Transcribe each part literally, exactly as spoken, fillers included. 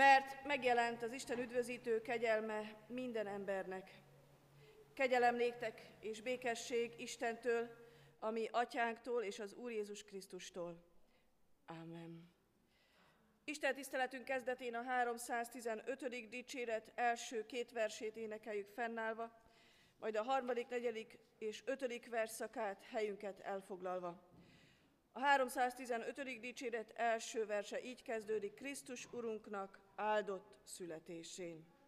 mert megjelent az Isten üdvözítő kegyelme minden embernek. Kegyelem néktek és békesség Istentől, a mi atyánktól és az Úr Jézus Krisztustól. Ámen. Isten tiszteletünk kezdetén a háromszáztizenötödik dicséret első két versét énekeljük fennállva, majd a harmadik, negyedik és ötödik versszakát helyünket elfoglalva. A háromszáztizenötödik dicséret első verse így kezdődik: Krisztus Urunknak áldott születésén.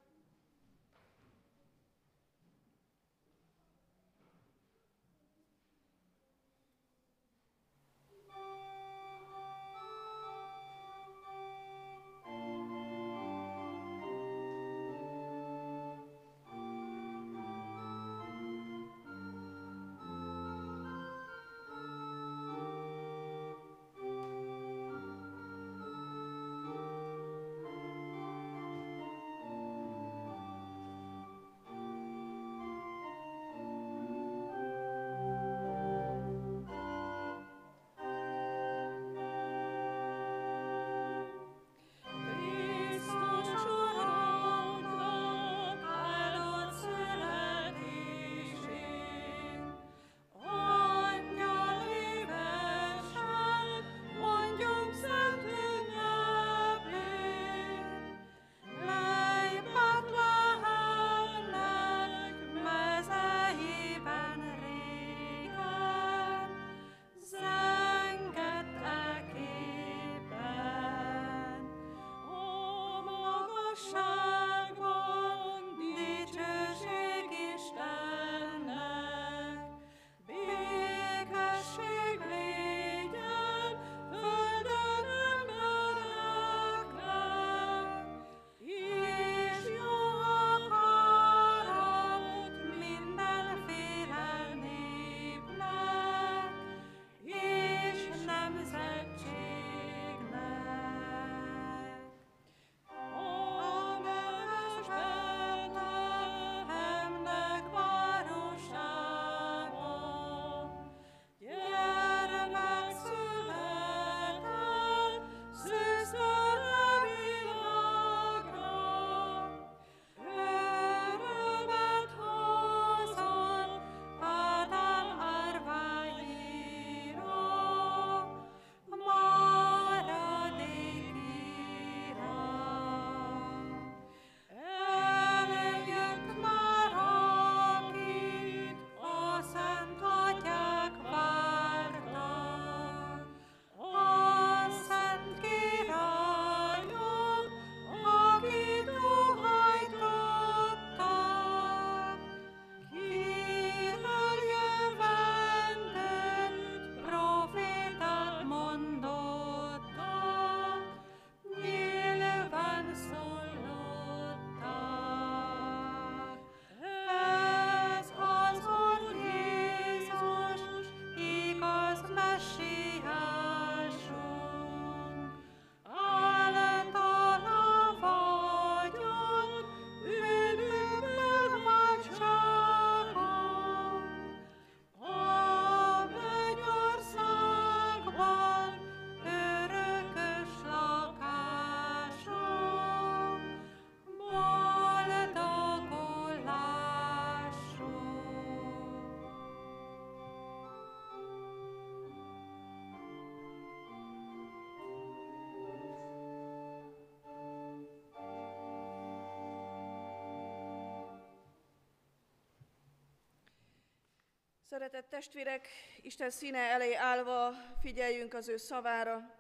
Szeretett testvérek, Isten színe elé állva figyeljünk az ő szavára,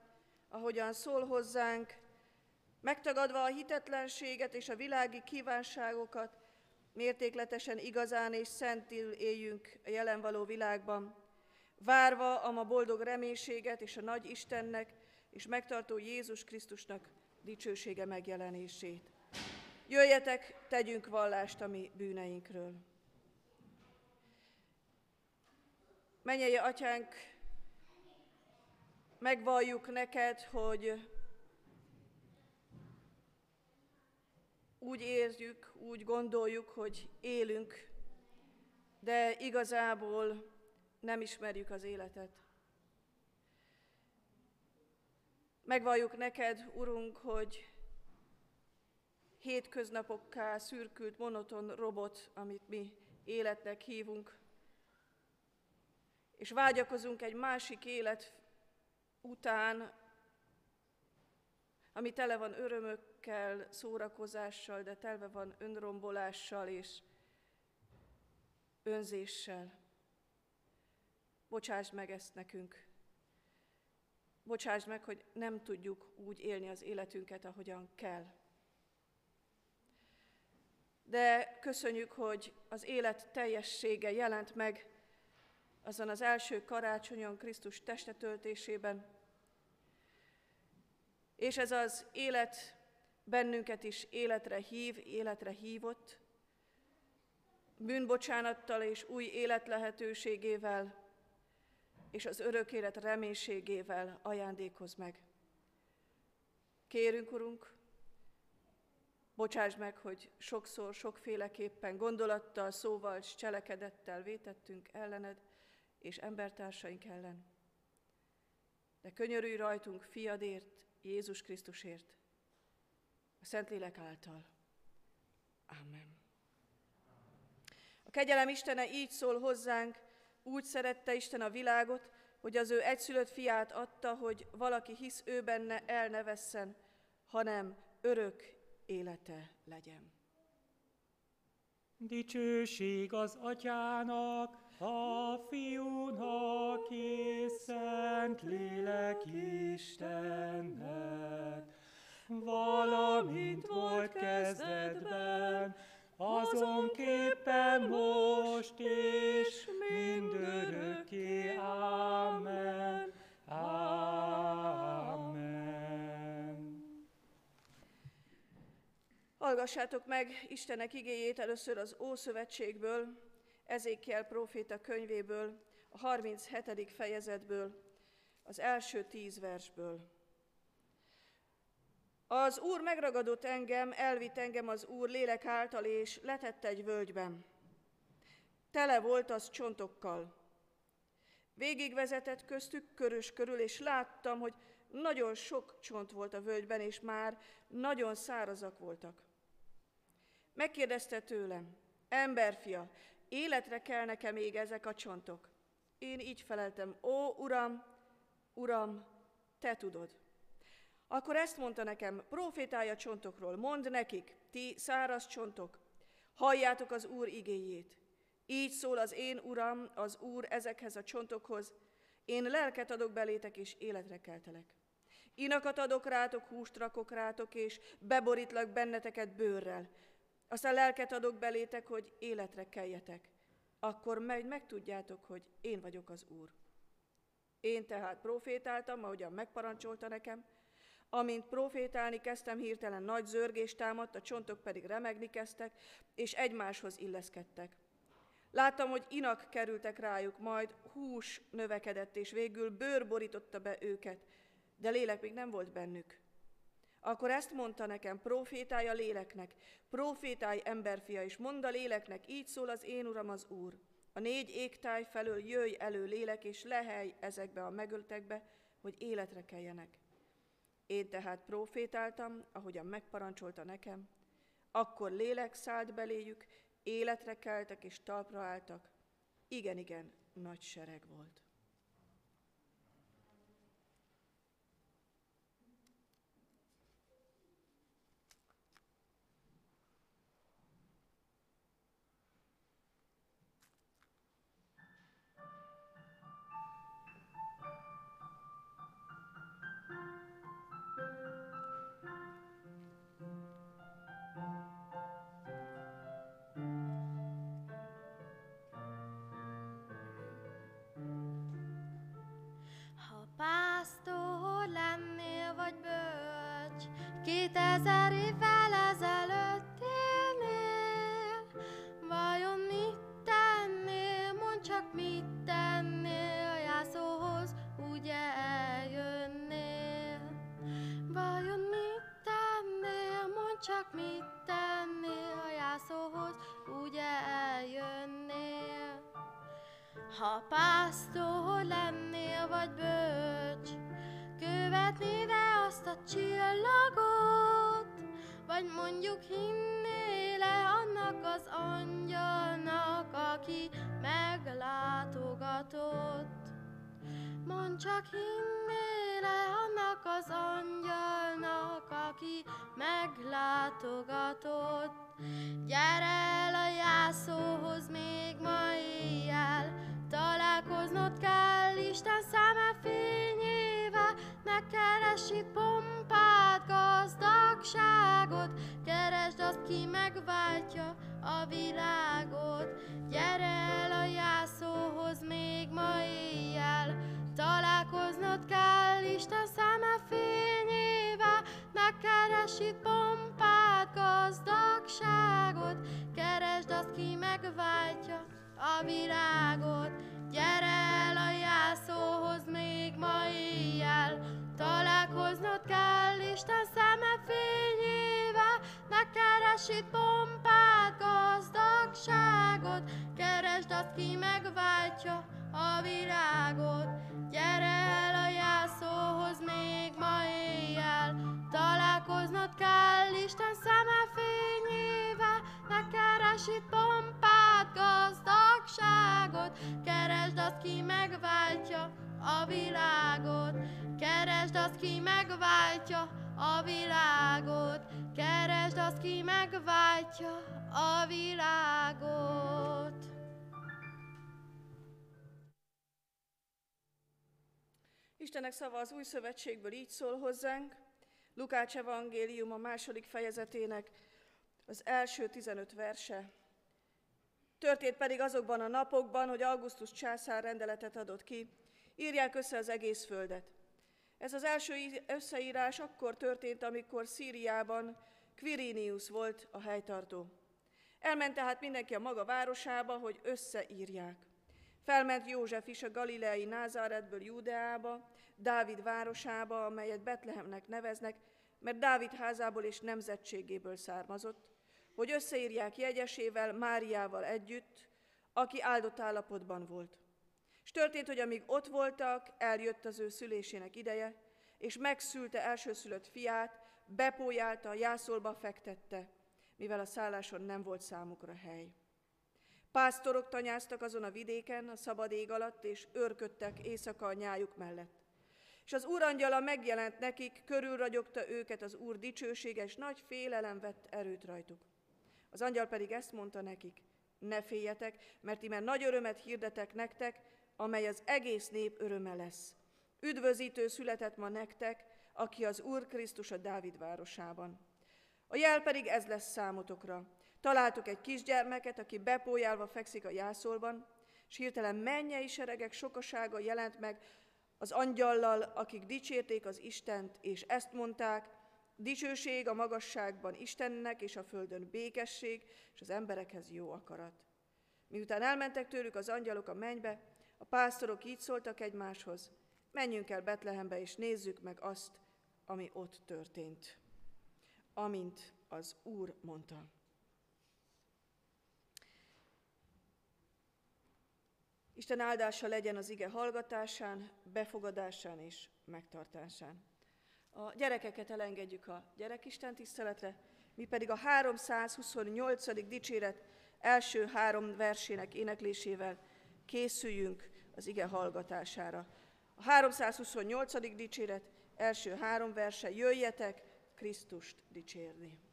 ahogyan szól hozzánk, megtagadva a hitetlenséget és a világi kívánságokat, mértékletesen igazán és szentil éljünk a jelen való világban, várva a ma boldog reménységet és a nagy Istennek és megtartó Jézus Krisztusnak dicsősége megjelenését. Jöjjetek, tegyünk vallást a mi bűneinkről. Mennyei Atyánk, megvalljuk neked, hogy úgy érzjük, úgy gondoljuk, hogy élünk, de igazából nem ismerjük az életet. Megvalljuk neked, Urunk, hogy hétköznapokká szürkült monoton robot, amit mi életnek hívunk, és vágyakozunk egy másik élet után, ami tele van örömökkel, szórakozással, de tele van önrombolással és önzéssel. Bocsásd meg ezt nekünk. Bocsásd meg, hogy nem tudjuk úgy élni az életünket, ahogyan kell. De köszönjük, hogy az élet teljessége jelent meg azon az első karácsonyon, Krisztus testetöltésében, és ez az élet bennünket is életre hív, életre hívott, bűnbocsánattal és új élet lehetőségével, és az örök élet reménységével ajándékoz meg. Kérünk, Urunk, bocsáss meg, hogy sokszor, sokféleképpen, gondolattal, szóval és cselekedettel vétettünk ellened és embertársaink ellen. De könyörülj rajtunk fiadért, Jézus Krisztusért, a Szentlélek által. Amen. A kegyelem Istene így szól hozzánk, úgy szerette Isten a világot, hogy az ő egyszülött fiát adta, hogy valaki hisz ő benne, el ne vesszen, hanem örök élete legyen. Dicsőség az Atyának, a Fiúnak és Szentlélek Istennek, valamint volt kezdetben, azonképpen most és mindörökké. Ámen. Ámen. Hallgassátok meg Istenek igéjét először az Ószövetségből, Ezékiel próféta könyvéből, a harminchetedik fejezetből, az első tíz versből. Az Úr megragadott engem, elvitt engem az Úr lélek által, és letette egy völgyben. Tele volt az csontokkal. Végigvezetett köztük körös körül, és láttam, hogy nagyon sok csont volt a völgyben, és már nagyon szárazak voltak. Megkérdezte tőlem: emberfia, életre kell nekem még ezek a csontok? Én így feleltem: ó, Uram, Uram, te tudod. Akkor ezt mondta nekem: profétálj a csontokról, mondd nekik, ti száraz csontok, halljátok az Úr igéjét. Így szól az én Uram, az Úr ezekhez a csontokhoz: én lelket adok belétek, és életre keltelek. Inakat adok rátok, húst rakok rátok, és beborítlak benneteket bőrrel. Aztán lelket adok belétek, hogy életre keljetek. Akkor majd megtudjátok, hogy én vagyok az Úr. Én tehát profétáltam, ahogyan megparancsolta nekem. Amint profétálni kezdtem, hirtelen nagy zörgés támadt, a csontok pedig remegni kezdtek, és egymáshoz illeszkedtek. Láttam, hogy inak kerültek rájuk, majd hús növekedett, és végül bőr borította be őket, de lélek még nem volt bennük. Akkor ezt mondta nekem: profétálj a léleknek, profétálj, emberfia, és mondd a léleknek, így szól az én Uram, az Úr. A négy égtáj felől jöjj elő, lélek, és lehelj ezekbe a megöltekbe, hogy életre keljenek. Én tehát profétáltam, ahogyan megparancsolta nekem. Akkor lélek szállt beléjük, életre keltek és talpra álltak. Igen, igen, nagy sereg volt. Kétezer évvel ezelőtt élnél, vajon mit tennél, mondd csak mit tennél, a jászóhoz ugye eljönnél. Vajon mit tennél, mondd csak mit tennél, a jászóhoz ugye eljönnél. Ha pásztor lennél vagy bölcs, követnéd-e azt a csillagot, vagy mondjuk hívni Abban csak hinnél el annak az angyalnak, aki meglátogatott. Gyere el a jászóhoz még ma éjjel, találkoznod kell Isten száma fényével. Megkeressük pompát, gazdagságot, keresd azt, ki megváltja a világot. Gyere el a jászóhoz még ma éjjel, találkoznod kell Isten száma fényével. Megkeressük pompát, gazdagságot, keresd azt, ki megváltja a világot. Gyere el a jászóhoz még ma éjjel, találkoznod kell Isten szeme fényével. Megkeresd pompát, gazdagságot, keresd azt, ki megváltja a világot. Gyere el a jászóhoz még ma éjjel, találkoznod kell Isten szeme fényével. Megkeresd pompát, gazdagságot, keresd azt, ki megváltja a világot. Keresd azt, ki megváltja a világot. Keresd azt, ki megváltja a világot. Istenek szava az új szövetségből így szól hozzánk, Lukács evangélium a második fejezetének az első tizenöt verse. Történt pedig azokban a napokban, hogy Augustus császár rendeletet adott ki, írják össze az egész földet. Ez az első összeírás akkor történt, amikor Szíriában Quirinius volt a helytartó. Elment tehát mindenki a maga városába, hogy összeírják. Felment József is a galileai Názáretből Júdeába, Dávid városába, amelyet Betlehemnek neveznek, mert Dávid házából és nemzetségéből származott, hogy összeírják jegyesével, Máriával együtt, aki áldott állapotban volt. És történt, hogy amíg ott voltak, eljött az ő szülésének ideje, és megszülte elsőszülött fiát, bepójálta, jászolba fektette, mivel a szálláson nem volt számukra hely. Pásztorok tanyáztak azon a vidéken, a szabad ég alatt, és őrködtek éjszaka a nyájuk mellett. És az úrangyala megjelent nekik, körülragyogta őket az Úr dicsősége, és nagy félelem vett erőt rajtuk. Az angyal pedig ezt mondta nekik, ne féljetek, mert íme nagy örömet hirdetek nektek, amely az egész nép öröme lesz. Üdvözítő született ma nektek, aki az Úr Krisztus a Dávid városában. A jel pedig ez lesz számotokra. Találtok egy kisgyermeket, aki bepójálva fekszik a jászolban, és hirtelen mennyei seregek sokasága jelent meg az angyallal, akik dicsérték az Istent, és ezt mondták, dicsőség a magasságban Istennek, és a földön békesség, és az emberekhez jó akarat. Miután elmentek tőlük az angyalok a mennybe, a pásztorok így szóltak egymáshoz, menjünk el Betlehembe, és nézzük meg azt, ami ott történt, amint az Úr mondta. Isten áldása legyen az ige hallgatásán, befogadásán és megtartásán. A gyerekeket elengedjük a gyerekisten tiszteletre, mi pedig a háromszázhuszonnyolcadik dicséret első három versének éneklésével készüljünk az ige hallgatására. A háromszázhuszonnyolcadik dicséret első három verse, jöjjetek Krisztust dicsérni.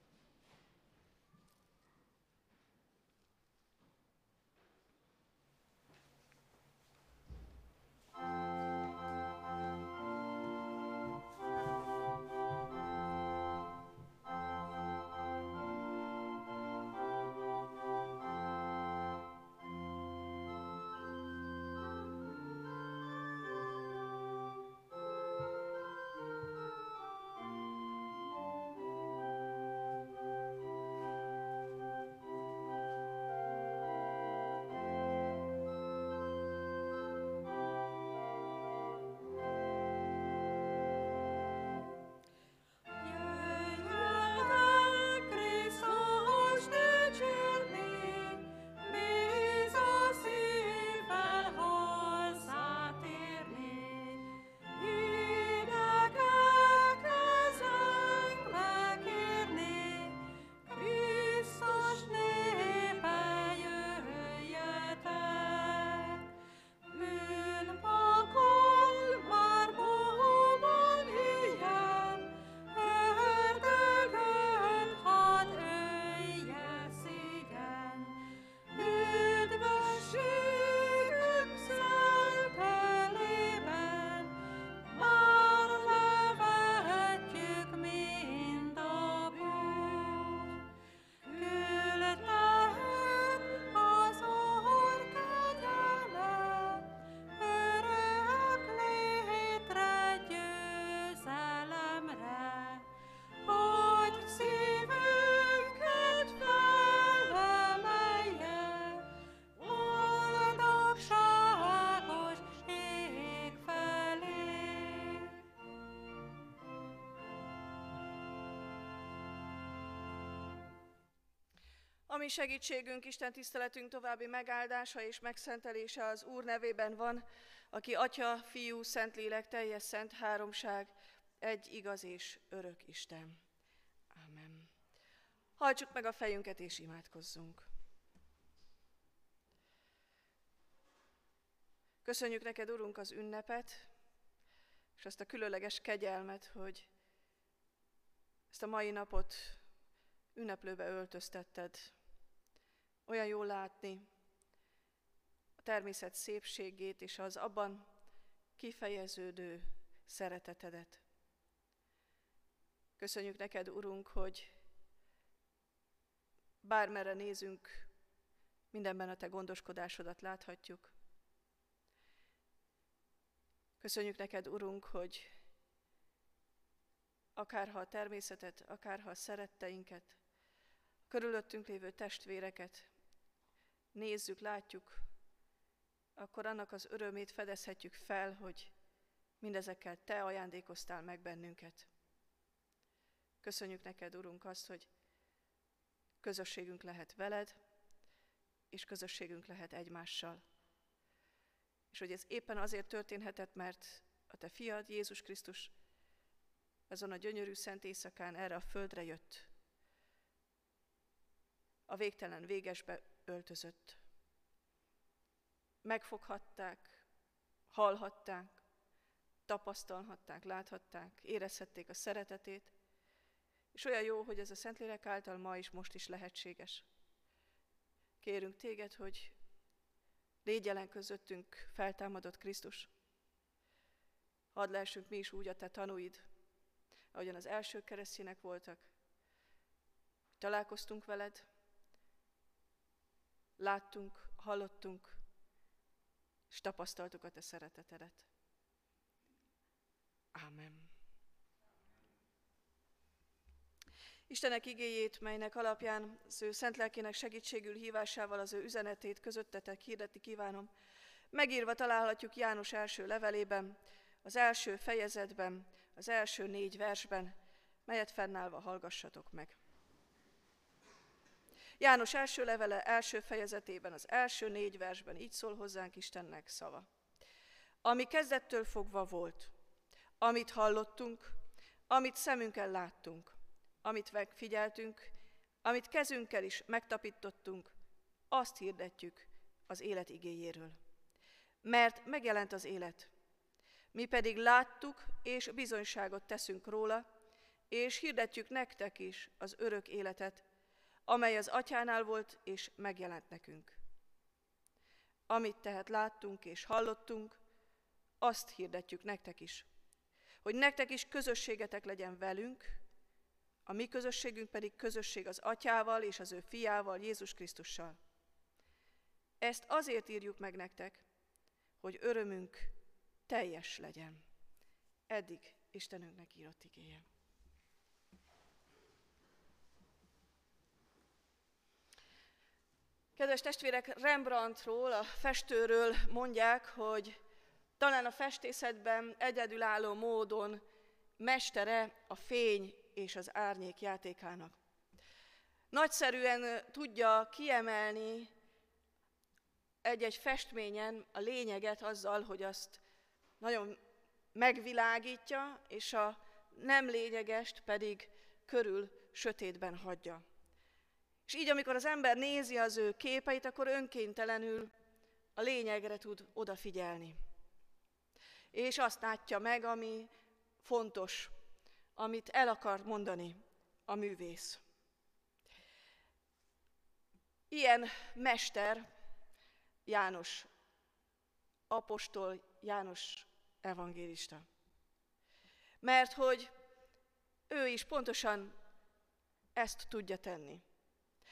A mi segítségünk, Isten tiszteletünk további megáldása és megszentelése az Úr nevében van, aki Atya, Fiú, Szentlélek, teljes szent háromság, egy igaz és örök Isten. Ámen. Hajtsuk meg a fejünket és imádkozzunk. Köszönjük neked, Urunk, az ünnepet, és azt a különleges kegyelmet, hogy ezt a mai napot ünneplőbe öltöztetted. Olyan jól látni a természet szépségét és az abban kifejeződő szeretetedet. Köszönjük neked, Urunk, hogy bármerre nézünk, mindenben a te gondoskodásodat láthatjuk. Köszönjük neked, Urunk, hogy akárha a természetet, akárha a szeretteinket, a körülöttünk lévő testvéreket nézzük, látjuk, akkor annak az örömét fedezhetjük fel, hogy mindezekkel te ajándékoztál meg bennünket. Köszönjük neked, Urunk, azt, hogy közösségünk lehet veled, és közösségünk lehet egymással. És hogy ez éppen azért történhetett, mert a te fiad, Jézus Krisztus, azon a gyönyörű szent éjszakán erre a földre jött, a végtelen végesbe öltözött. Megfoghatták, hallhatták, tapasztalhatták, láthatták, érezhették a szeretetét, és olyan jó, hogy ez a Szentlélek által ma is, most is lehetséges. Kérünk téged, hogy légy jelen közöttünk, feltámadott Krisztus. Hadd lehessünk mi is úgy a te tanúid, ahogyan az első keresztjének voltak. Találkoztunk veled, láttunk, hallottunk, és tapasztaltuk a te szeretetedet. Ámen. Istenek igéjét, melynek alapján az ő szent lelkének segítségül hívásával az ő üzenetét közöttetek hirdetni kívánom. Megírva találhatjuk János első levelében, az első fejezetben, az első négy versben, melyet fennállva hallgassatok meg. János első levele első fejezetében, az első négy versben így szól hozzánk Istennek szava. Ami kezdettől fogva volt, amit hallottunk, amit szemünkkel láttunk, amit megfigyeltünk, amit kezünkkel is megtapintottunk, azt hirdetjük az élet igéjéről. Mert megjelent az élet, mi pedig láttuk és bizonyságot teszünk róla, és hirdetjük nektek is az örök életet, amely az Atyánál volt és megjelent nekünk. Amit tehát láttunk és hallottunk, azt hirdetjük nektek is, hogy nektek is közösségetek legyen velünk, a mi közösségünk pedig közösség az Atyával és az ő Fiával, Jézus Krisztussal. Ezt azért írjuk meg nektek, hogy örömünk teljes legyen. Eddig Istenünknek írott igéje. Kedves testvérek, Rembrandtról, a festőről mondják, hogy talán a festészetben egyedülálló módon mestere a fény és az árnyék játékának. Nagyszerűen tudja kiemelni egy-egy festményen a lényeget azzal, hogy azt nagyon megvilágítja, és a nem lényegest pedig körül sötétben hagyja. És így, amikor az ember nézi az ő képeit, akkor önkéntelenül a lényegre tud odafigyelni. És azt látja meg, ami fontos, amit el akar mondani a művész. Ilyen mester János apostol, János evangélista. Mert hogy ő is pontosan ezt tudja tenni.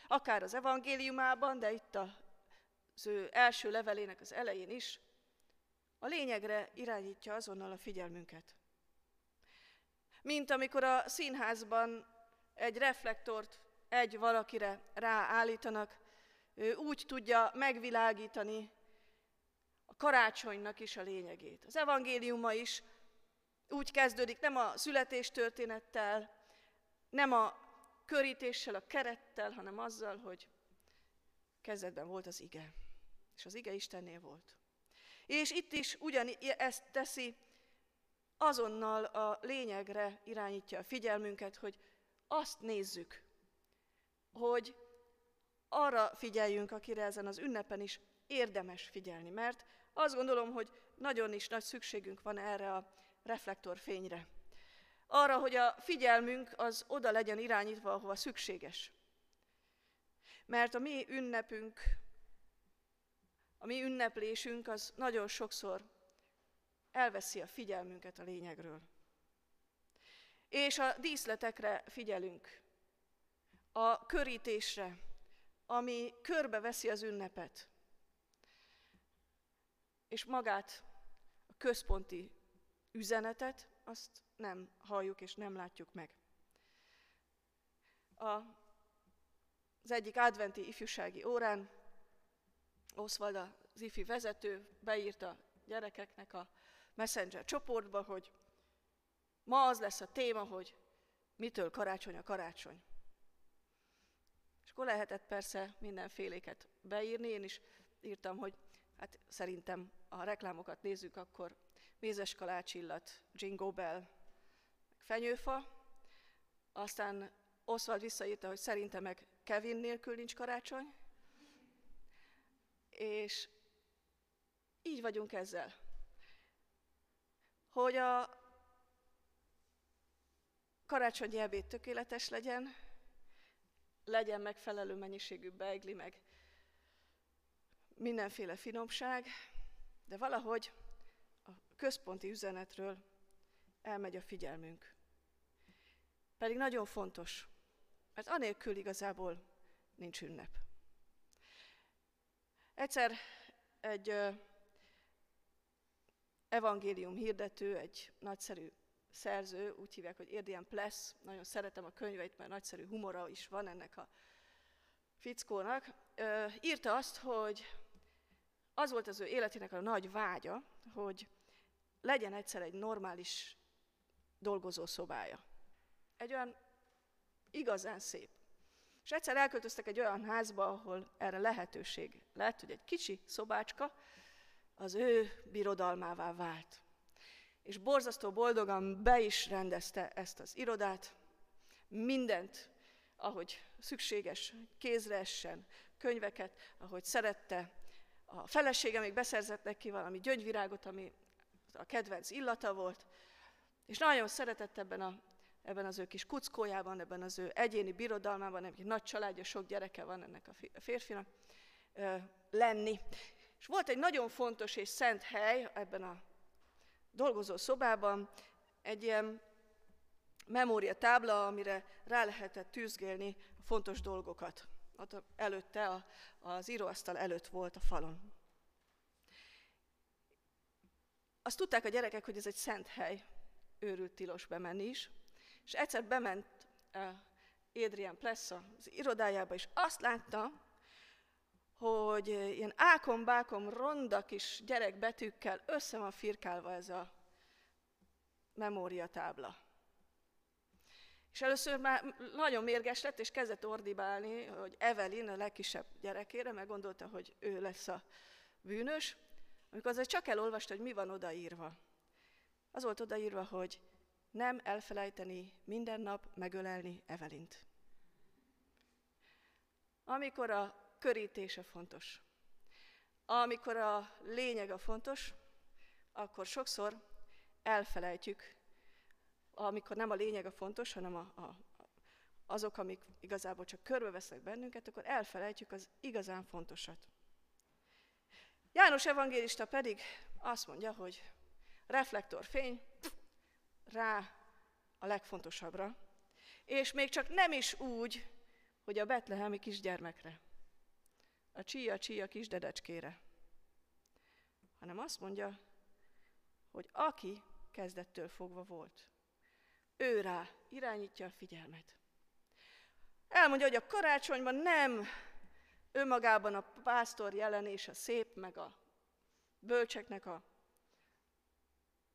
Akár az evangéliumában, de itt az ő első levelének az elején is, a lényegre irányítja azonnal a figyelmünket. Mint amikor a színházban egy reflektort egy valakire ráállítanak, ő úgy tudja megvilágítani a karácsonynak is a lényegét. Az evangéliuma is úgy kezdődik, nem a születéstörténettel, nem a körítéssel, a kerettel, hanem azzal, hogy kezdetben volt az ige, és az ige Istennél volt. És itt is ugyanezt teszi, azonnal a lényegre irányítja a figyelmünket, hogy azt nézzük, hogy arra figyeljünk, akire ezen az ünnepen is érdemes figyelni, mert azt gondolom, hogy nagyon is nagy szükségünk van erre a reflektorfényre. Arra, hogy a figyelmünk az oda legyen irányítva, ahova szükséges. Mert a mi ünnepünk, a mi ünneplésünk az nagyon sokszor elveszi a figyelmünket a lényegről. És a díszletekre figyelünk, a körítésre, ami körbeveszi az ünnepet, és magát, a központi üzenetet, azt nem halljuk és nem látjuk meg. A, az egyik adventi ifjúsági órán Oswald, az ifi vezető, beírta gyerekeknek a Messenger csoportba, hogy ma az lesz a téma, hogy mitől karácsony a karácsony. És akkor lehetett persze mindenféléket beírni, én is írtam, hogy hát szerintem ha a reklámokat nézzük, akkor mézes kalácsillat, Jingle Bell, fenyőfa. Aztán Oswald visszaírta, hogy szerintem meg Kevin nélkül nincs karácsony. És így vagyunk ezzel, hogy a karácsonyi ebéd tökéletes legyen, legyen megfelelő mennyiségű beigli, meg mindenféle finomság, de valahogy a központi üzenetről elmegy a figyelmünk. Pedig nagyon fontos, mert anélkül igazából nincs ünnep. Egyszer egy evangélium hirdető, egy nagyszerű szerző, úgy hívják, hogy Adrian Pless, nagyon szeretem a könyveit, mert nagyszerű humora is van ennek a fickónak, írta azt, hogy az volt az ő életének a nagy vágya, hogy legyen egyszer egy normális dolgozószobája. Egy olyan igazán szép. És egyszer elköltöztek egy olyan házba, ahol erre lehetőség lett, hogy egy kicsi szobácska az ő birodalmává vált. És borzasztó boldogan be is rendezte ezt az irodát, mindent, ahogy szükséges, kézre essen, könyveket, ahogy szerette. A felesége még beszerzett neki valami gyöngyvirágot, ami a kedvenc illata volt, és nagyon szeretett ebben, a, ebben az ő kis kuckójában, ebben az ő egyéni birodalmában, egy nagy családja, sok gyereke van ennek a férfinak, lenni. És volt egy nagyon fontos és szent hely ebben a dolgozó szobában, egy ilyen memóriatábla, amire rá lehetett tűzgélni a fontos dolgokat. Ott előtte, a, az íróasztal előtt volt a falon. Azt tudták a gyerekek, hogy ez egy szent hely, őrült tilos bemenni is, és egyszer bement uh, Adrian Pless az irodájába, és azt látta, hogy ilyen ákom-bákom, ronda kis gyerekbetűkkel össze van firkálva ez a memóriatábla. És először már nagyon mérges lett, és kezdett ordibálni, hogy Evelyn, a legkisebb gyerekére, mert gondolta, hogy ő lesz a bűnös, amikor azért csak elolvasta, hogy mi van odaírva. Az volt odaírva, hogy nem elfelejteni minden nap megölelni Evelynt. Amikor a körítése fontos, amikor a lényeg a fontos, akkor sokszor elfelejtjük, amikor nem a lényeg a fontos, hanem a, a, azok, amik igazából csak körbevesznek bennünket, akkor elfelejtjük az igazán fontosat. János evangélista pedig azt mondja, hogy reflektorfény rá a legfontosabbra, és még csak nem is úgy, hogy a betlehemi kisgyermekre, a csíja-csíja kis dedecskére, hanem azt mondja, hogy aki kezdettől fogva volt, ő rá irányítja a figyelmet. Elmondja, hogy a karácsonyban nem önmagában a pásztor jelenése szép, meg a bölcseknek a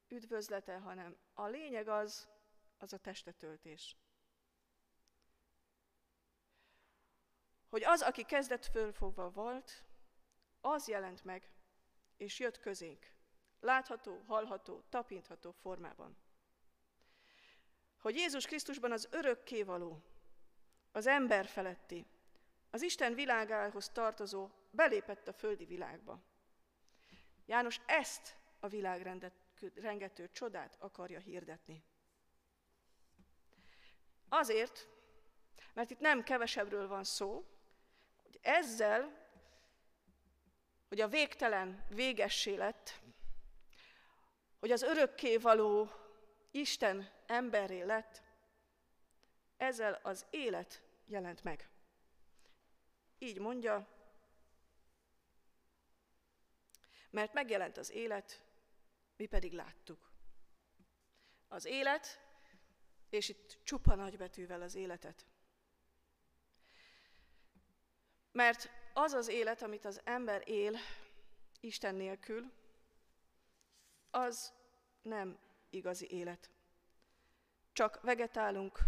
üdvözlete, hanem a lényeg az, az a testetöltés. hogy az, aki kezdett fölfogva volt, az jelent meg, és jött közénk, látható, hallható, tapintható formában. Hogy Jézus Krisztusban az örökkévaló, az ember feletti, az Isten világához tartozó belépett a földi világba. János ezt a világrendet rengető csodát akarja hirdetni. Azért, mert itt nem kevesebbről van szó, hogy ezzel, hogy a végtelen végessé lett, hogy az örökkévaló Isten emberré lett, ezzel az élet jelent meg. Így mondja, mert megjelent az élet, mi pedig láttuk. Az élet, és itt csupa nagybetűvel az életet. Mert az az élet, amit az ember él Isten nélkül, az nem igazi élet. Csak vegetálunk,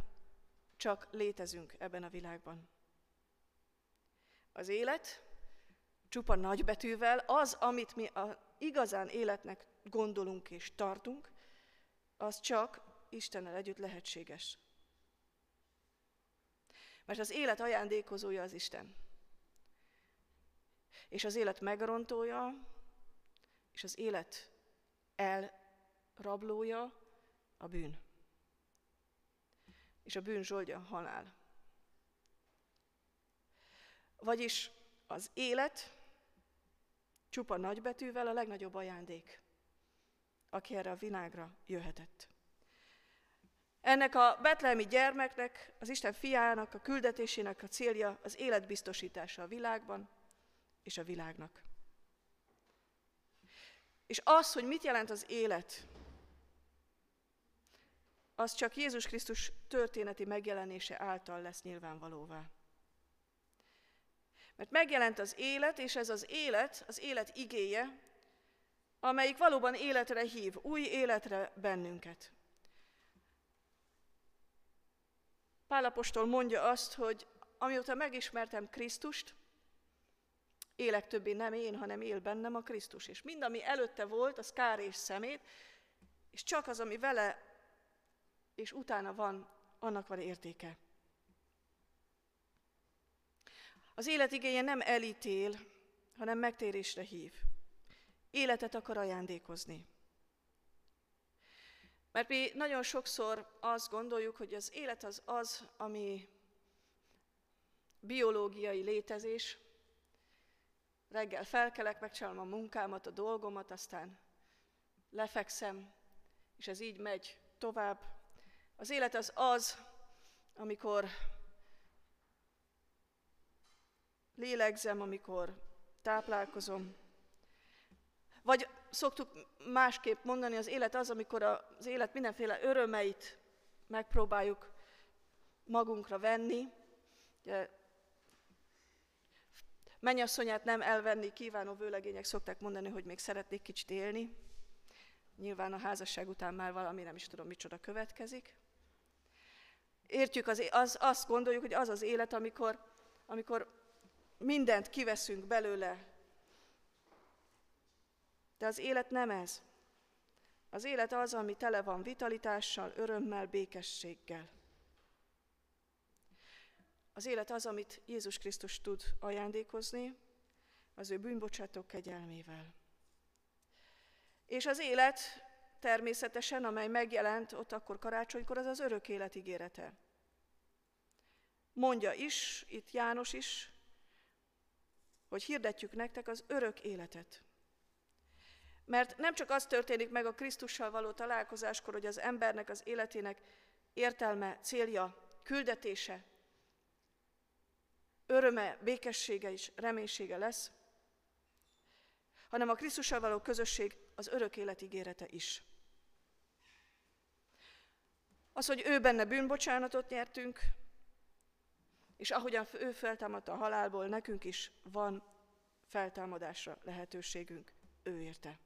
csak létezünk ebben a világban. Az élet csupa nagybetűvel az, amit mi a igazán életnek gondolunk és tartunk, az csak Istennel együtt lehetséges. Mert az élet ajándékozója az Isten. És az élet megrontója, és az élet elrablója a bűn. És a bűn zsoldja a halál. Vagyis az élet csupa nagybetűvel a legnagyobb ajándék, aki erre a világra jöhetett. Ennek a betlehemi gyermeknek, az Isten fiának, a küldetésének a célja az élet biztosítása a világban és a világnak. És az, hogy mit jelent az élet, az csak Jézus Krisztus történeti megjelenése által lesz nyilvánvalóvá. Mert megjelent az élet, és ez az élet, az élet igéje, amelyik valóban életre hív, új életre bennünket. Pál apostol mondja azt, hogy amióta megismertem Krisztust, élek többé nem én, hanem él bennem a Krisztus. És mind, ami előtte volt, az kár és szemét, és csak az, ami vele és utána van, annak van értéke. Az élet igéje nem elítél, hanem megtérésre hív. Életet akar ajándékozni. Mert mi nagyon sokszor azt gondoljuk, hogy az élet az az, ami biológiai létezés. Reggel felkelek, megcsinálom a munkámat, a dolgomat, aztán lefekszem, és ez így megy tovább. Az élet az az, amikor lélegzem, amikor táplálkozom. Vagy szoktuk másképp mondani, az élet az, amikor az élet mindenféle örömeit megpróbáljuk magunkra venni. Mennyasszonyát nem elvenni kívánó vőlegények szokták mondani, hogy még szeretnék kicsit élni. Nyilván a házasság után már valami, nem is tudom, micsoda következik. Értjük, az, az, azt gondoljuk, hogy az az élet, amikor, amikor mindent kiveszünk belőle. De az élet nem ez. Az élet az, ami tele van vitalitással, örömmel, békességgel. Az élet az, amit Jézus Krisztus tud ajándékozni, az ő bűnbocsátó kegyelmével. És az élet természetesen, amely megjelent ott akkor karácsonykor, az az örök élet ígérete. Mondja is, itt János is, hogy hirdetjük nektek az örök életet. Mert nem csak az történik meg a Krisztussal való találkozáskor, hogy az embernek, az életének értelme, célja, küldetése, öröme, békessége és reménysége lesz, hanem a Krisztussal való közösség az örök élet ígérete is. Az, hogy ő benne bűnbocsánatot nyertünk, és ahogyan ő feltámadta a halálból, nekünk is van feltámadásra lehetőségünk, ő érte.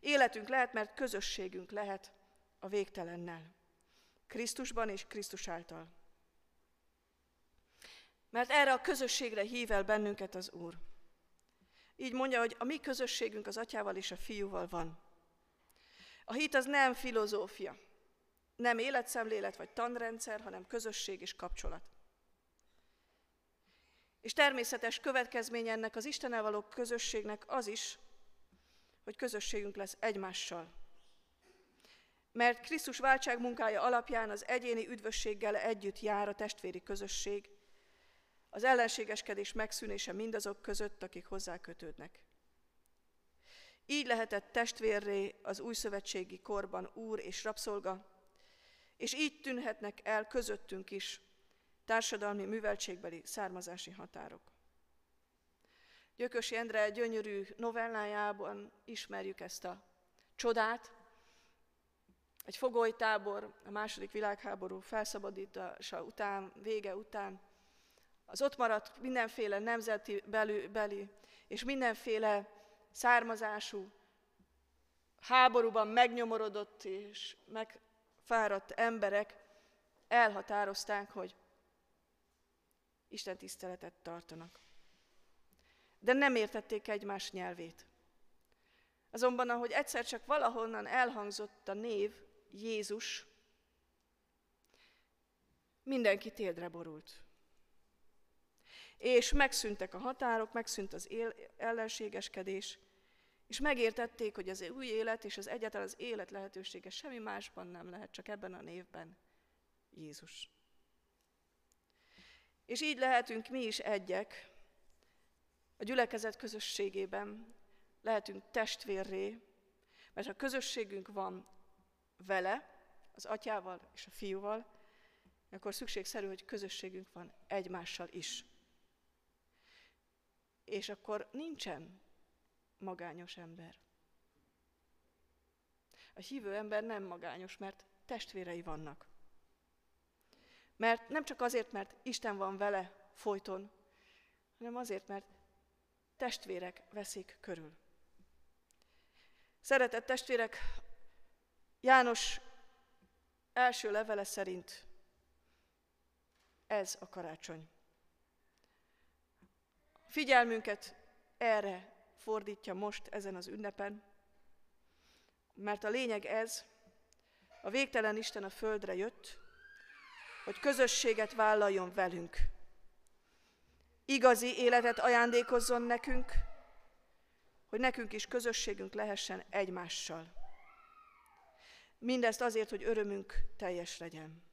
Életünk lehet, mert közösségünk lehet a végtelennel, Krisztusban és Krisztus által. mert erre a közösségre hív el bennünket az Úr. Így mondja, hogy a mi közösségünk az Atyával és a Fiúval van. A hit az nem filozófia, nem életszemlélet vagy tanrendszer, hanem közösség és kapcsolat. És természetes következménye ennek az Istennel való közösségnek az is, hogy közösségünk lesz egymással. Mert Krisztus váltság munkája alapján az egyéni üdvösséggel együtt jár a testvéri közösség, az ellenségeskedés megszűnése mindazok között, akik hozzá kötődnek. Így lehetett testvérré az újszövetségi korban úr és rabszolga, és így tűnhetnek el közöttünk is társadalmi műveltségbeli származási határok. Gyökösi Endre gyönyörű novellájában ismerjük ezt a csodát. Egy fogolytábor a második világháború felszabadítása után, vége után, az ott maradt mindenféle nemzeti belü, beli és mindenféle származású, háborúban megnyomorodott és megfáradt emberek elhatározták, hogy Isten tiszteletet tartanak. De nem értették egymás nyelvét. Azonban, ahogy egyszer csak valahonnan elhangzott a név, Jézus, mindenki térdre borult. És megszűntek a határok, megszűnt az ellenségeskedés, és megértették, hogy az új élet és az egyáltalán az élet lehetősége semmi másban nem lehet, csak ebben a névben, Jézus. És így lehetünk mi is egyek a gyülekezet közösségében, lehetünk testvérré, mert ha közösségünk van vele, az Atyával és a Fiúval, akkor szükségszerű, hogy közösségünk van egymással is. És akkor nincsen magányos ember. A hívő ember nem magányos, mert testvérei vannak. Mert nem csak azért, mert Isten van vele folyton, hanem azért, mert testvérek veszik körül. Szeretett testvérek, János első levele szerint ez a karácsony. Figyelmünket erre fordítja most ezen az ünnepen, mert a lényeg ez, a végtelen Isten a földre jött, hogy közösséget vállaljon velünk. Igazi életet ajándékozzon nekünk, hogy nekünk is közösségünk lehessen egymással. Mindezt azért, hogy örömünk teljes legyen.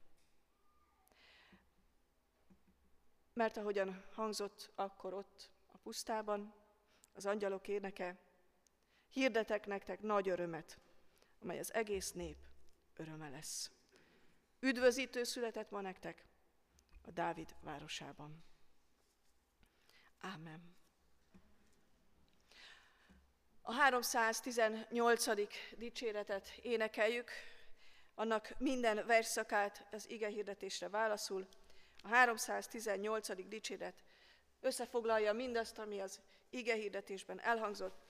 Mert ahogyan hangzott akkor ott a pusztában, az angyalok éneke, hirdetek nektek nagy örömet, amely az egész nép öröme lesz. Üdvözítő született ma nektek a Dávid városában. Ámen. A háromszáztizennyolcadik dicséretet énekeljük, annak minden versszakát az igehirdetésre válaszul. A háromszáztizennyolcadik dicséret összefoglalja mindazt, ami az igehirdetésben elhangzott.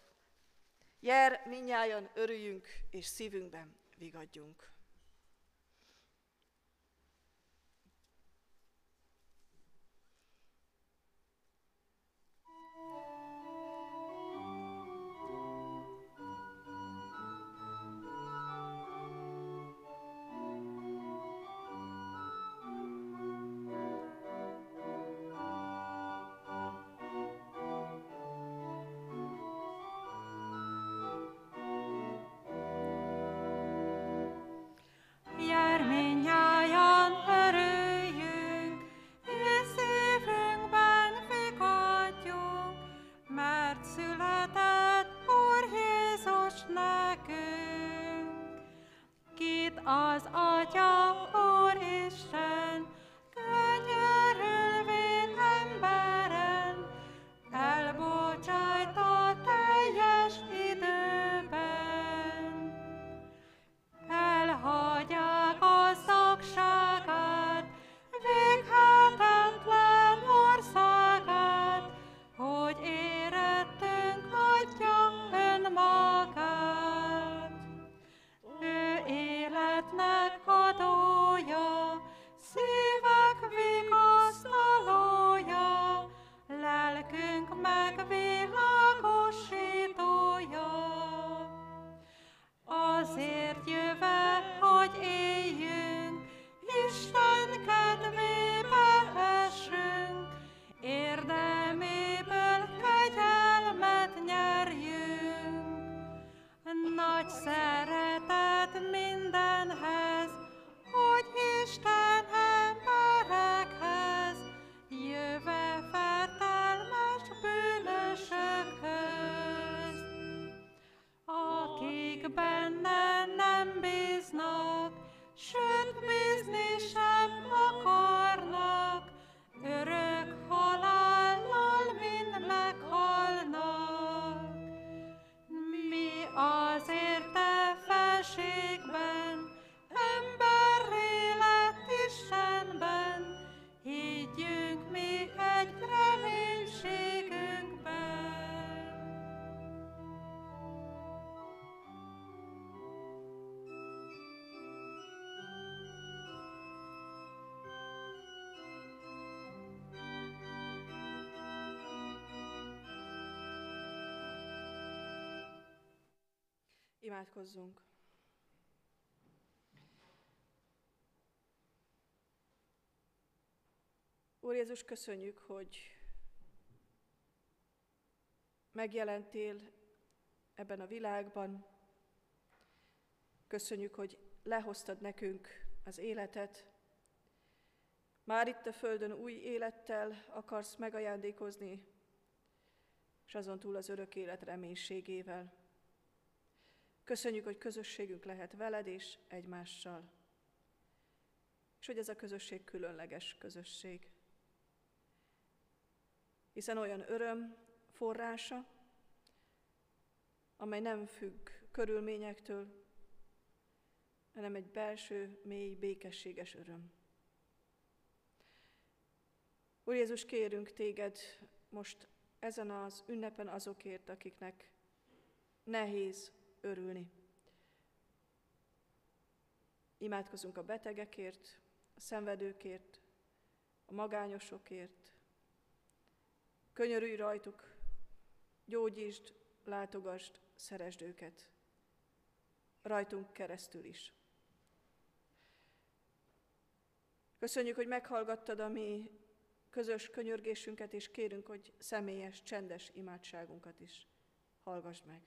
Jár, mindnyájan örüljünk és szívünkben vigadjunk. azért jöve, hogy éljünk, Isten kedvébe essünk, érdeméből kegyelmet nyerjünk. Nagy szeretet mindenhez, hogy Isten emberekhez, jöve fertelmes bűnösökhöz, akik benne nem bíznak, sőt bízni sem akarnak, örök halállal mind meghalnak. Mi azért e felségben, emberré lett Istenben, higgyünk mi egy reménységünkben. Imádkozzunk! Úr Jézus, köszönjük, hogy megjelentél ebben a világban. Köszönjük, hogy lehoztad nekünk az életet. Már itt a Földön új élettel akarsz megajándékozni, és azon túl az örök élet reménységével. Köszönjük, hogy közösségünk lehet veled és egymással, és hogy ez a közösség különleges közösség. Hiszen olyan öröm forrása, amely nem függ körülményektől, hanem egy belső, mély, békességes öröm. Úr Jézus, kérünk téged most ezen az ünnepen azokért, akiknek nehéz örülni. Imádkozunk a betegekért, a szenvedőkért, a magányosokért. Könyörülj rajtuk, gyógyítsd, látogasd, szeresd őket. Rajtunk keresztül is. Köszönjük, hogy meghallgattad a mi közös könyörgésünket, és kérünk, hogy személyes, csendes imádságunkat is hallgass meg.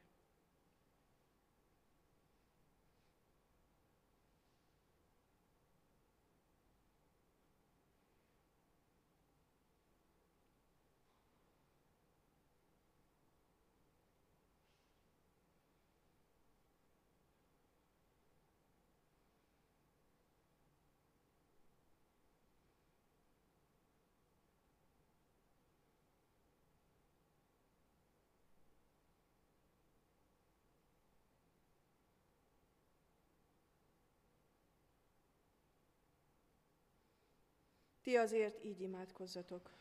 Ti azért így imádkozzatok.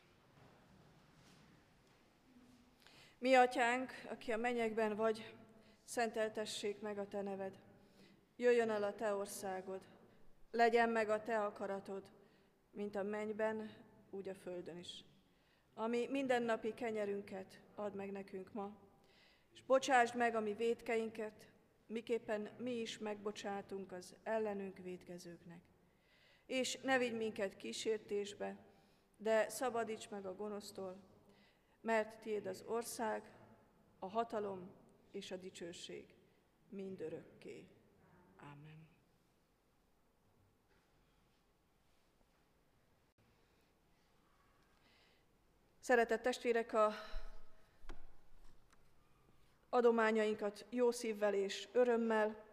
Mi atyánk, aki a mennyekben vagy, szenteltessék meg a te neved. Jöjjön el a te országod, legyen meg a te akaratod, mint a mennyben, úgy a földön is. Ami mindennapi kenyerünket add meg nekünk ma, és bocsásd meg a mi vétkeinket, miképpen mi is megbocsátunk az ellenünk vétkezőknek. És ne vigy minket kísértésbe, de szabadíts meg a gonosztól, mert tiéd az ország, a hatalom és a dicsőség mindörökké. Ámen. Szeretett testvérek, a adományainkat jó szívvel és örömmel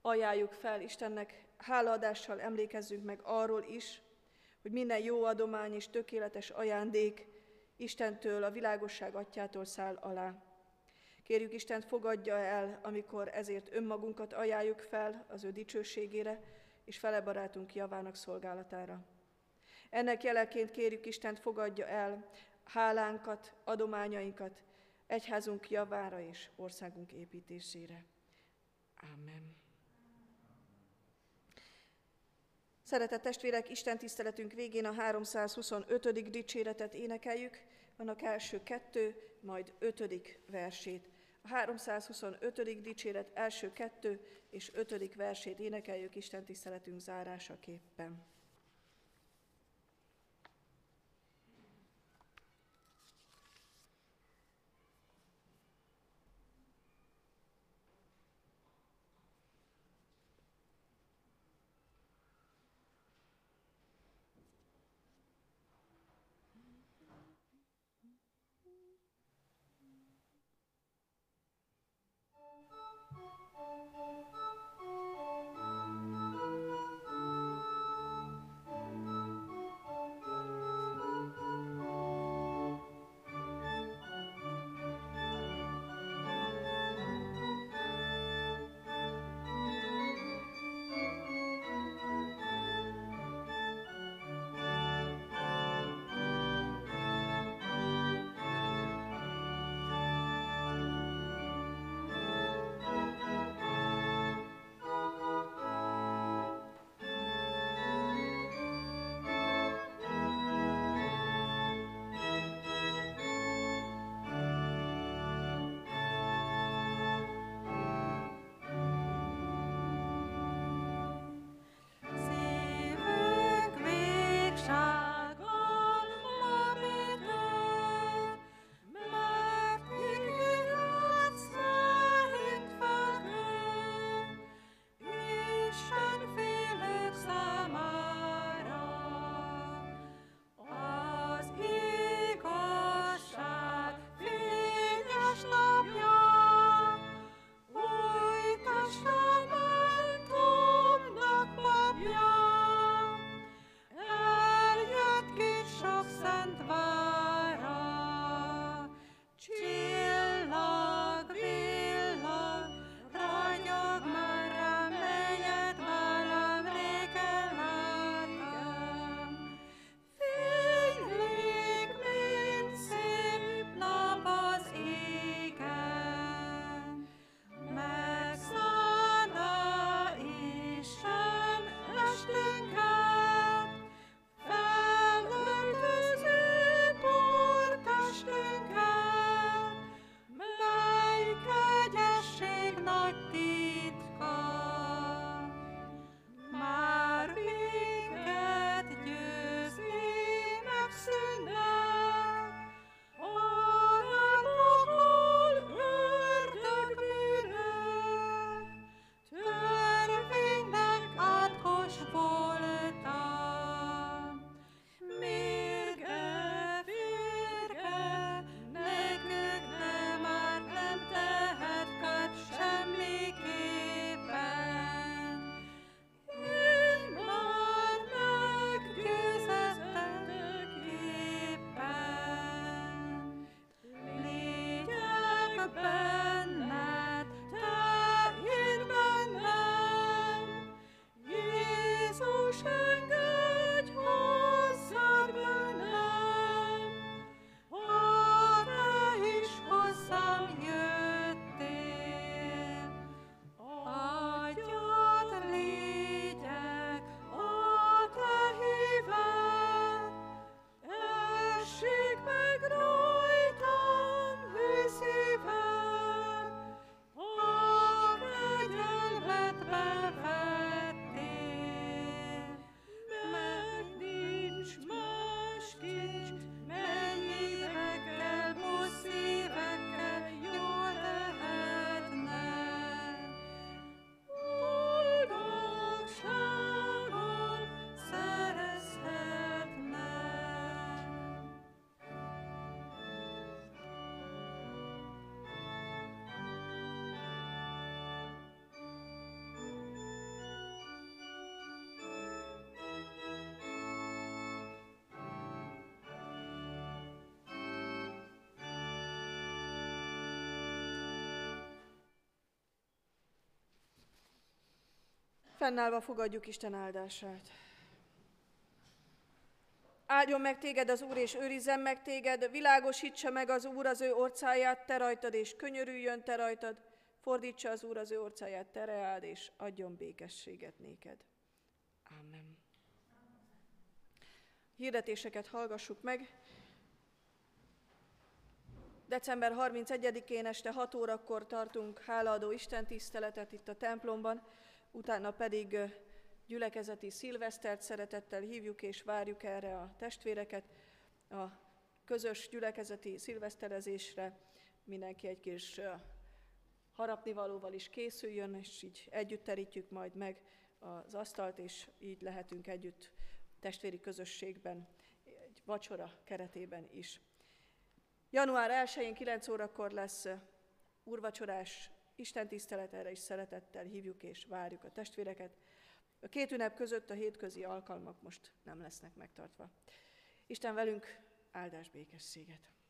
ajánljuk fel Istennek, hálaadással emlékezzünk meg arról is, hogy minden jó adomány és tökéletes ajándék Istentől, a világosság atyától száll alá. Kérjük Istent, fogadja el, amikor ezért önmagunkat ajánljuk fel az ő dicsőségére és fele barátunk javának szolgálatára. Ennek jeleként kérjük Istent, fogadja el hálánkat, adományainkat egyházunk javára és országunk építésére. Ámen. Szeretett testvérek, Isten tiszteletünk végén a háromszázhuszonötödik dicséretet énekeljük, annak első kettő, majd ötödik versét. A háromszázhuszonötödik dicséret első kettő és ötödik versét énekeljük Isten tiszteletünk zárásaképpen. Fennállva fogadjuk Isten áldását. Áldjon meg téged az Úr, és őrizzen meg téged, világosítsa meg az Úr az ő orcáját te rajtad, és könyörüljön te rajtad, fordítsa az Úr az ő orcáját te reád, és adjon békességet néked. Amen. Hirdetéseket hallgassuk meg. december harmincegyedikén este hat órakor tartunk hálaadó istentiszteletet itt a templomban, utána pedig gyülekezeti szilvesztert szeretettel hívjuk és várjuk erre a testvéreket. A közös gyülekezeti szilveszterezésre mindenki egy kis harapnivalóval is készüljön, és így együtt terítjük majd meg az asztalt, és így lehetünk együtt testvéri közösségben, egy vacsora keretében is. január elsején kilenc órakor lesz úrvacsorás istentisztelet, erre is szeretettel hívjuk és várjuk a testvéreket. A két ünnep között a hétközi alkalmak most nem lesznek megtartva. Isten velünk, áldás békességet!